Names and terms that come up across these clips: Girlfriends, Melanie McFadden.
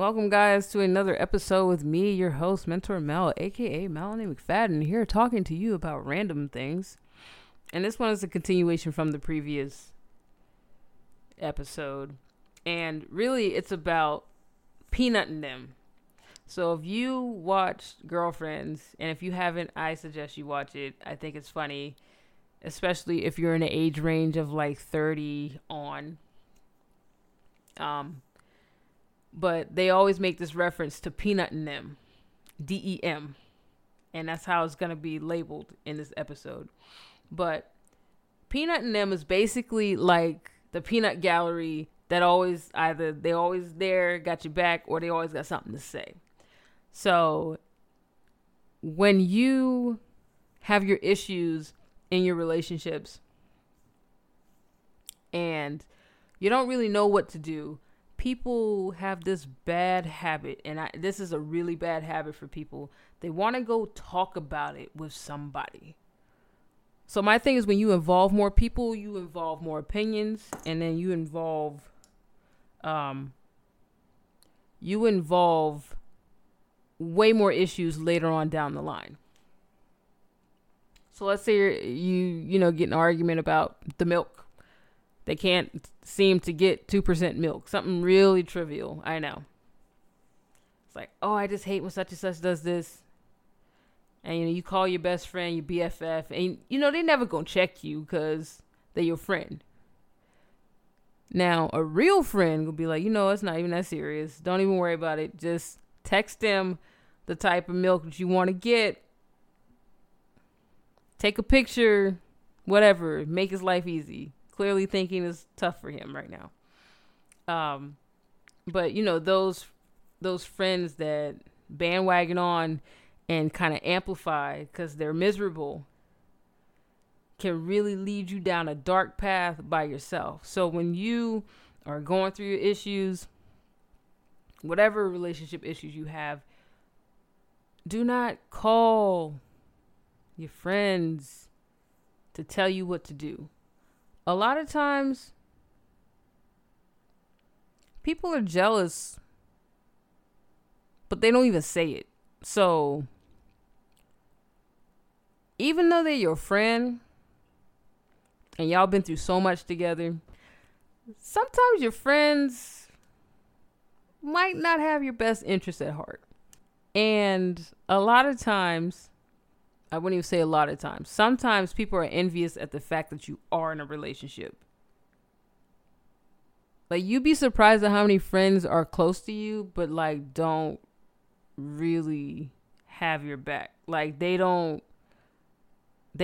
Welcome, guys, to another episode with me, your host, Mentor Mel, aka Melanie McFadden, here talking to you about random things. And this one is a continuation from the previous episode. And really, it's about Peanut and Dem. So if you watched Girlfriends, and if you haven't, I suggest you watch it. I think it's funny, especially if you're in the age range of like 30 on. But they always make this reference to Peanut and Dem, DEM. And that's how it's going to be labeled in this episode. But Peanut and Dem is basically like the peanut gallery that always either they always there, got your back, or they always got something to say. So when you have your issues in your relationships and you don't really know what to do, people have this bad habit, and this is a really bad habit for people. They want to go talk about it with somebody. So my thing is, when you involve more people, you involve more opinions, and then you involve, way more issues later on down the line. So let's say you get an argument about the milk. They can't seem to get 2% milk. Something really trivial. I know. It's like, oh, I just hate when such and such does this. And, you call your best friend, your BFF. And, they never going to check you because they're your friend. Now, a real friend will be like, it's not even that serious. Don't even worry about it. Just text them the type of milk that you want to get. Take a picture. Whatever. Make his life easy. Clearly thinking is tough for him right now. But those friends that bandwagon on and kind of amplify because they're miserable can really lead you down a dark path by yourself. So when you are going through your issues, whatever relationship issues you have, do not call your friends to tell you what to do. A lot of times, people are jealous, but they don't even say it. So, even though they're your friend, and y'all been through so much together, sometimes your friends might not have your best interests at heart. And a lot of times, I wouldn't even say a lot of times. Sometimes people are envious at the fact that you are in a relationship. Like, you'd be surprised at how many friends are close to you, but like don't really have your back. Like they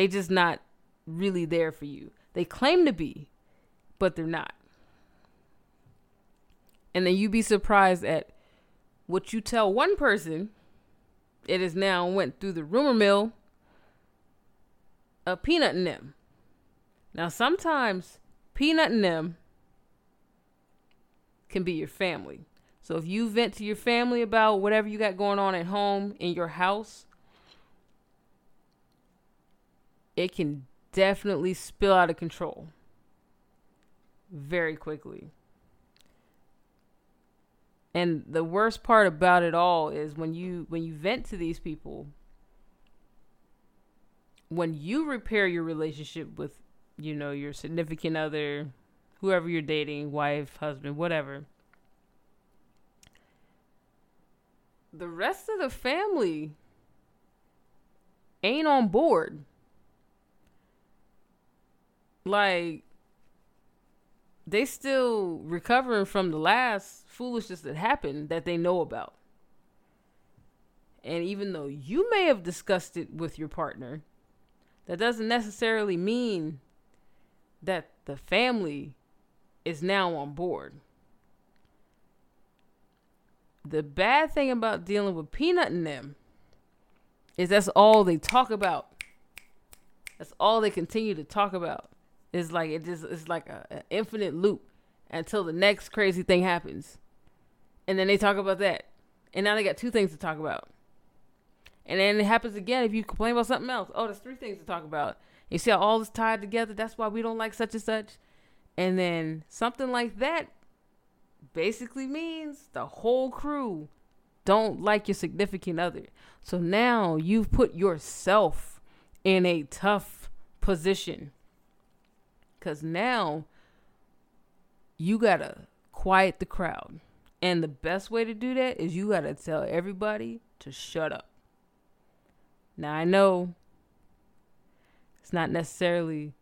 just not really there for you. They claim to be, but they're not. And then you'd be surprised at what you tell one person. It is now went through the rumor mill. A Peanut and Dem. Now, sometimes Peanut and Dem can be your family. So if you vent to your family about whatever you got going on at home in your house, it can definitely spill out of control very quickly. And the worst part about it all is when you vent to these people, when you repair your relationship with, your significant other, whoever you're dating, wife, husband, whatever, the rest of the family ain't on board. Like, they still recovering from the last foolishness that happened that they know about. And even though you may have discussed it with your partner, that doesn't necessarily mean that the family is now on board. The bad thing about dealing with Peanut and Dem is that's all they talk about. That's all they continue to talk about. It's like it's like an infinite loop until the next crazy thing happens. And then they talk about that. And now they got two things to talk about. And then it happens again if you complain about something else. Oh, there's three things to talk about. You see how all is tied together? That's why we don't like such and such. And then something like that basically means the whole crew don't like your significant other. So now you've put yourself in a tough position, because now you gotta quiet the crowd. And the best way to do that is you gotta tell everybody to shut up. Now, I know it's not necessarily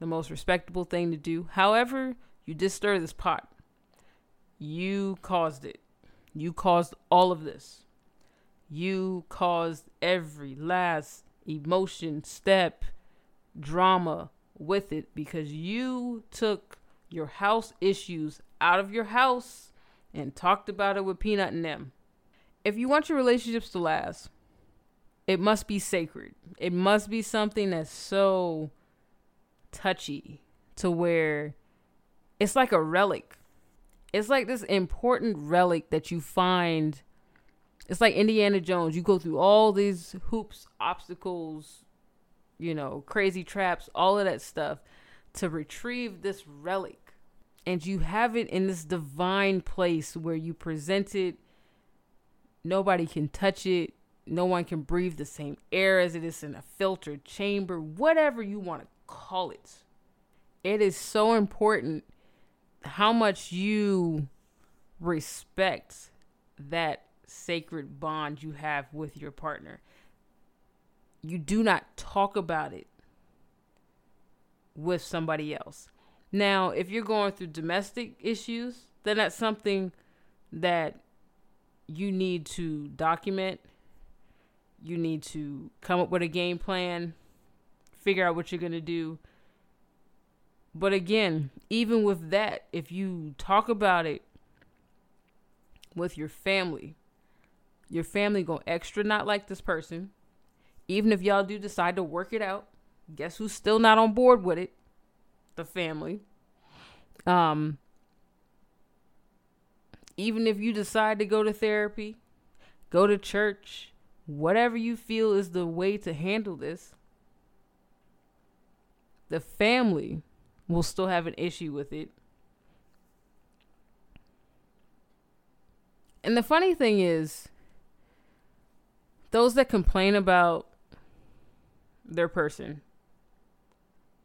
the most respectable thing to do. However, you did stir this pot. You caused it. You caused all of this. You caused every last emotion, step, drama with it, because you took your house issues out of your house and talked about it with Peanut and Dem. If you want your relationships to last, it must be sacred. It must be something that's so touchy to where it's like a relic. It's like this important relic that you find. It's like Indiana Jones. You go through all these hoops, obstacles, crazy traps, all of that stuff to retrieve this relic. And you have it in this divine place where you present it. Nobody can touch it. No one can breathe the same air as it is, in a filtered chamber, whatever you want to call it. It is so important how much you respect that sacred bond you have with your partner. You do not talk about it with somebody else. Now, if you're going through domestic issues, then that's something that you need to document. You need to come up with a game plan, figure out what you're going to do. But again, even with that, if you talk about it with your family going extra not like this person. Even if y'all do decide to work it out, guess who's still not on board with it? The family. Even if you decide to go to therapy, go to church, whatever you feel is the way to handle this, the family will still have an issue with it. And the funny thing is, those that complain about their person,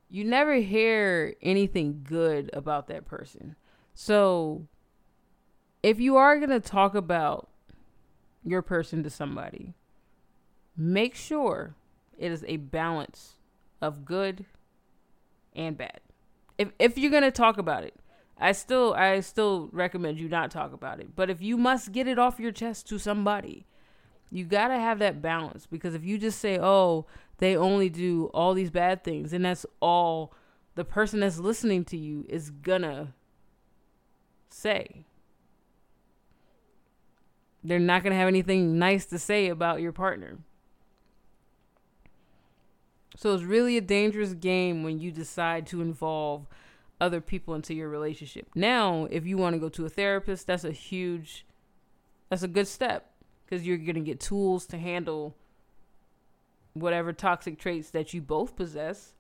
you never hear anything good about that person. So if you are going to talk about your person to somebody, make sure it is a balance of good and bad. If you're going to talk about it, I still recommend you not talk about it. But if you must get it off your chest to somebody, you got to have that balance. Because if you just say, oh, they only do all these bad things, and that's all the person that's listening to you is going to say. They're not going to have anything nice to say about your partner. So it's really a dangerous game when you decide to involve other people into your relationship. Now, if you want to go to a therapist, that's a good step, because you're going to get tools to handle whatever toxic traits that you both possess,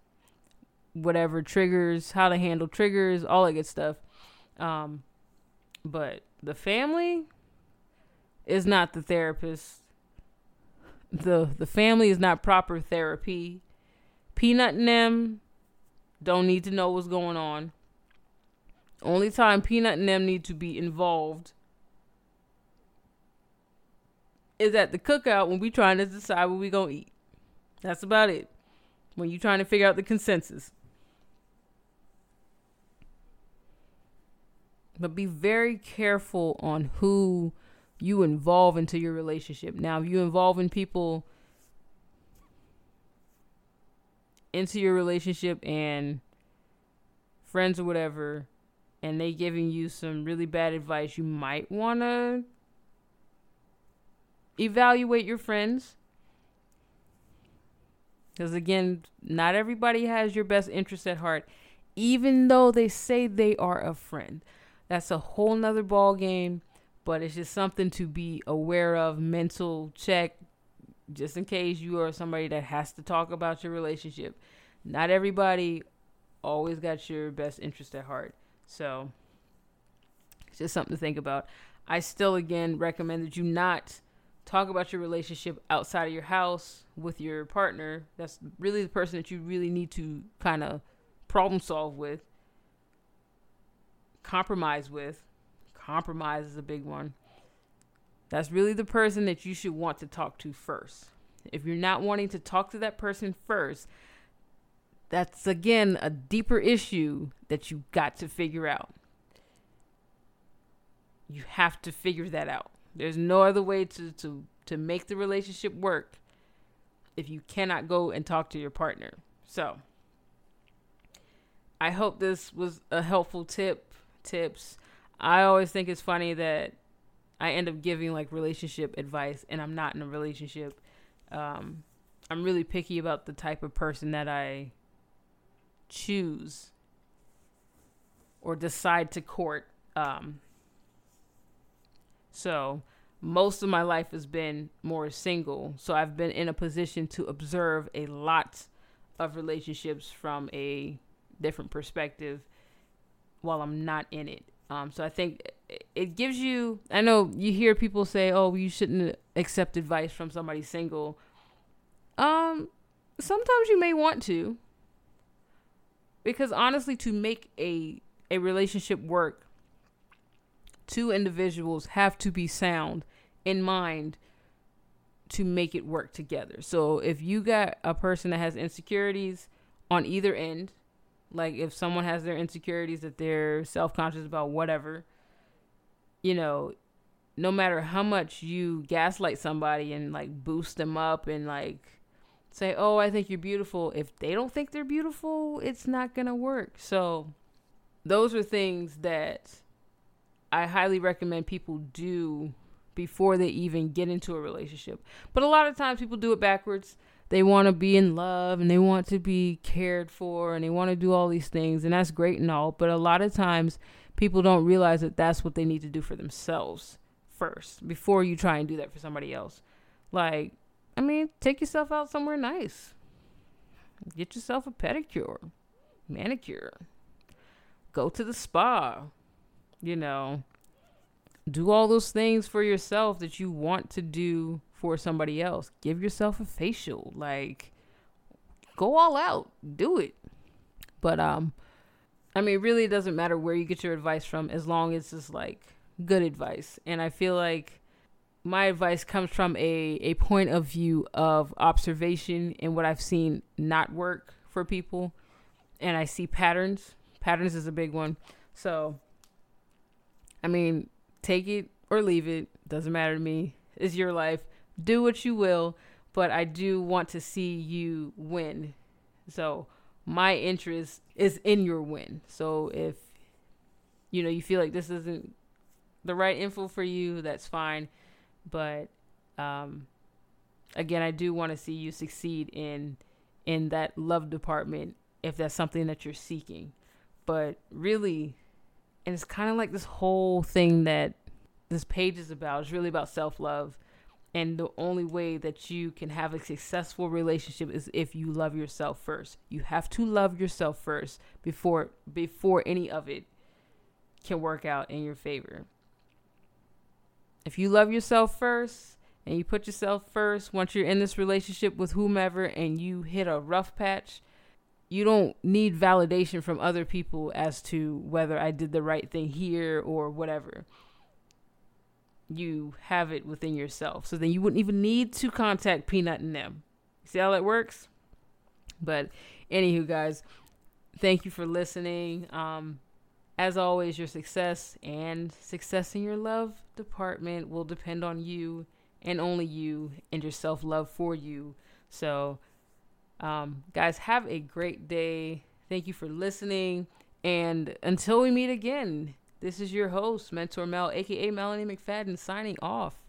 whatever triggers, how to handle triggers, all that good stuff. But the family is not the therapist. The family is not proper therapy. Peanut and Dem don't need to know what's going on. Only time Peanut and Dem need to be involved is at the cookout when we trying to decide what we gonna eat. That's about it. When you trying to figure out the consensus. But be very careful on who you involve into your relationship. Now, if you involving people into your relationship and friends or whatever, and they giving you some really bad advice, you might want to evaluate your friends. Because again, not everybody has your best interest at heart, even though they say they are a friend. That's a whole nother ball game. But it's just something to be aware of, mental check, just in case you are somebody that has to talk about your relationship. Not everybody always got your best interest at heart. So Just something to think about. I still, again, recommend that you not talk about your relationship outside of your house with your partner. That's really the person that you really need to kind of problem solve with, compromise with. Compromise is a big one. That's really the person that you should want to talk to first. If you're not wanting to talk to that person first, that's, again, a deeper issue that you got to figure out. You have to figure that out. There's no other way to make the relationship work if you cannot go and talk to your partner. So, I hope this was a helpful tips. I always think it's funny that I end up giving like relationship advice and I'm not in a relationship. I'm really picky about the type of person that I choose or decide to court. So most of my life has been more single. So I've been in a position to observe a lot of relationships from a different perspective while I'm not in it. So I think it gives you, I know you hear people say, oh, you shouldn't accept advice from somebody single. Sometimes you may want to, because honestly, to make a relationship work, two individuals have to be sound in mind to make it work together. So if you got a person that has insecurities on either end, like if someone has their insecurities that they're self-conscious about, whatever, you know, no matter how much you gaslight somebody and like boost them up and like say, oh, I think you're beautiful. If they don't think they're beautiful, it's not going to work. So those are things that I highly recommend people do before they even get into a relationship. But a lot of times people do it backwards. They want to be in love and they want to be cared for and they want to do all these things. And that's great and all. But a lot of times people don't realize that that's what they need to do for themselves first before you try and do that for somebody else. Like, I mean, take yourself out somewhere nice. Get yourself a pedicure, manicure, go to the spa, you know, do all those things for yourself that you want to do for somebody else. Give yourself a facial, like go all out, do it. But, I mean, really it doesn't matter where you get your advice from as long as it's like good advice. And I feel like my advice comes from a point of view of observation and what I've seen not work for people. And I see patterns. Patterns is a big one. So, I mean, take it or leave it. Doesn't matter to me. It's your life. Do what you will. But I do want to see you win. So my interest is in your win. So if, you know, you feel like this isn't the right info for you, that's fine. But, again, I do want to see you succeed in that love department if that's something that you're seeking. But really, and it's kind of like this whole thing that this page is about. It's really about self-love. And the only way that you can have a successful relationship is if you love yourself first. You have to love yourself first before any of it can work out in your favor. If you love yourself first and you put yourself first, once you're in this relationship with whomever and you hit a rough patch, you don't need validation from other people as to whether I did the right thing here or whatever. You have it within yourself. So then you wouldn't even need to contact Peanut and Dem. See how that works? But anywho, guys, thank you for listening. As always, your success and success in your love department will depend on you and only you and your self-love for you. So, guys, have a great day. Thank you for listening. And until we meet again, this is your host, Mentor Mel, aka Melanie McFadden, signing off.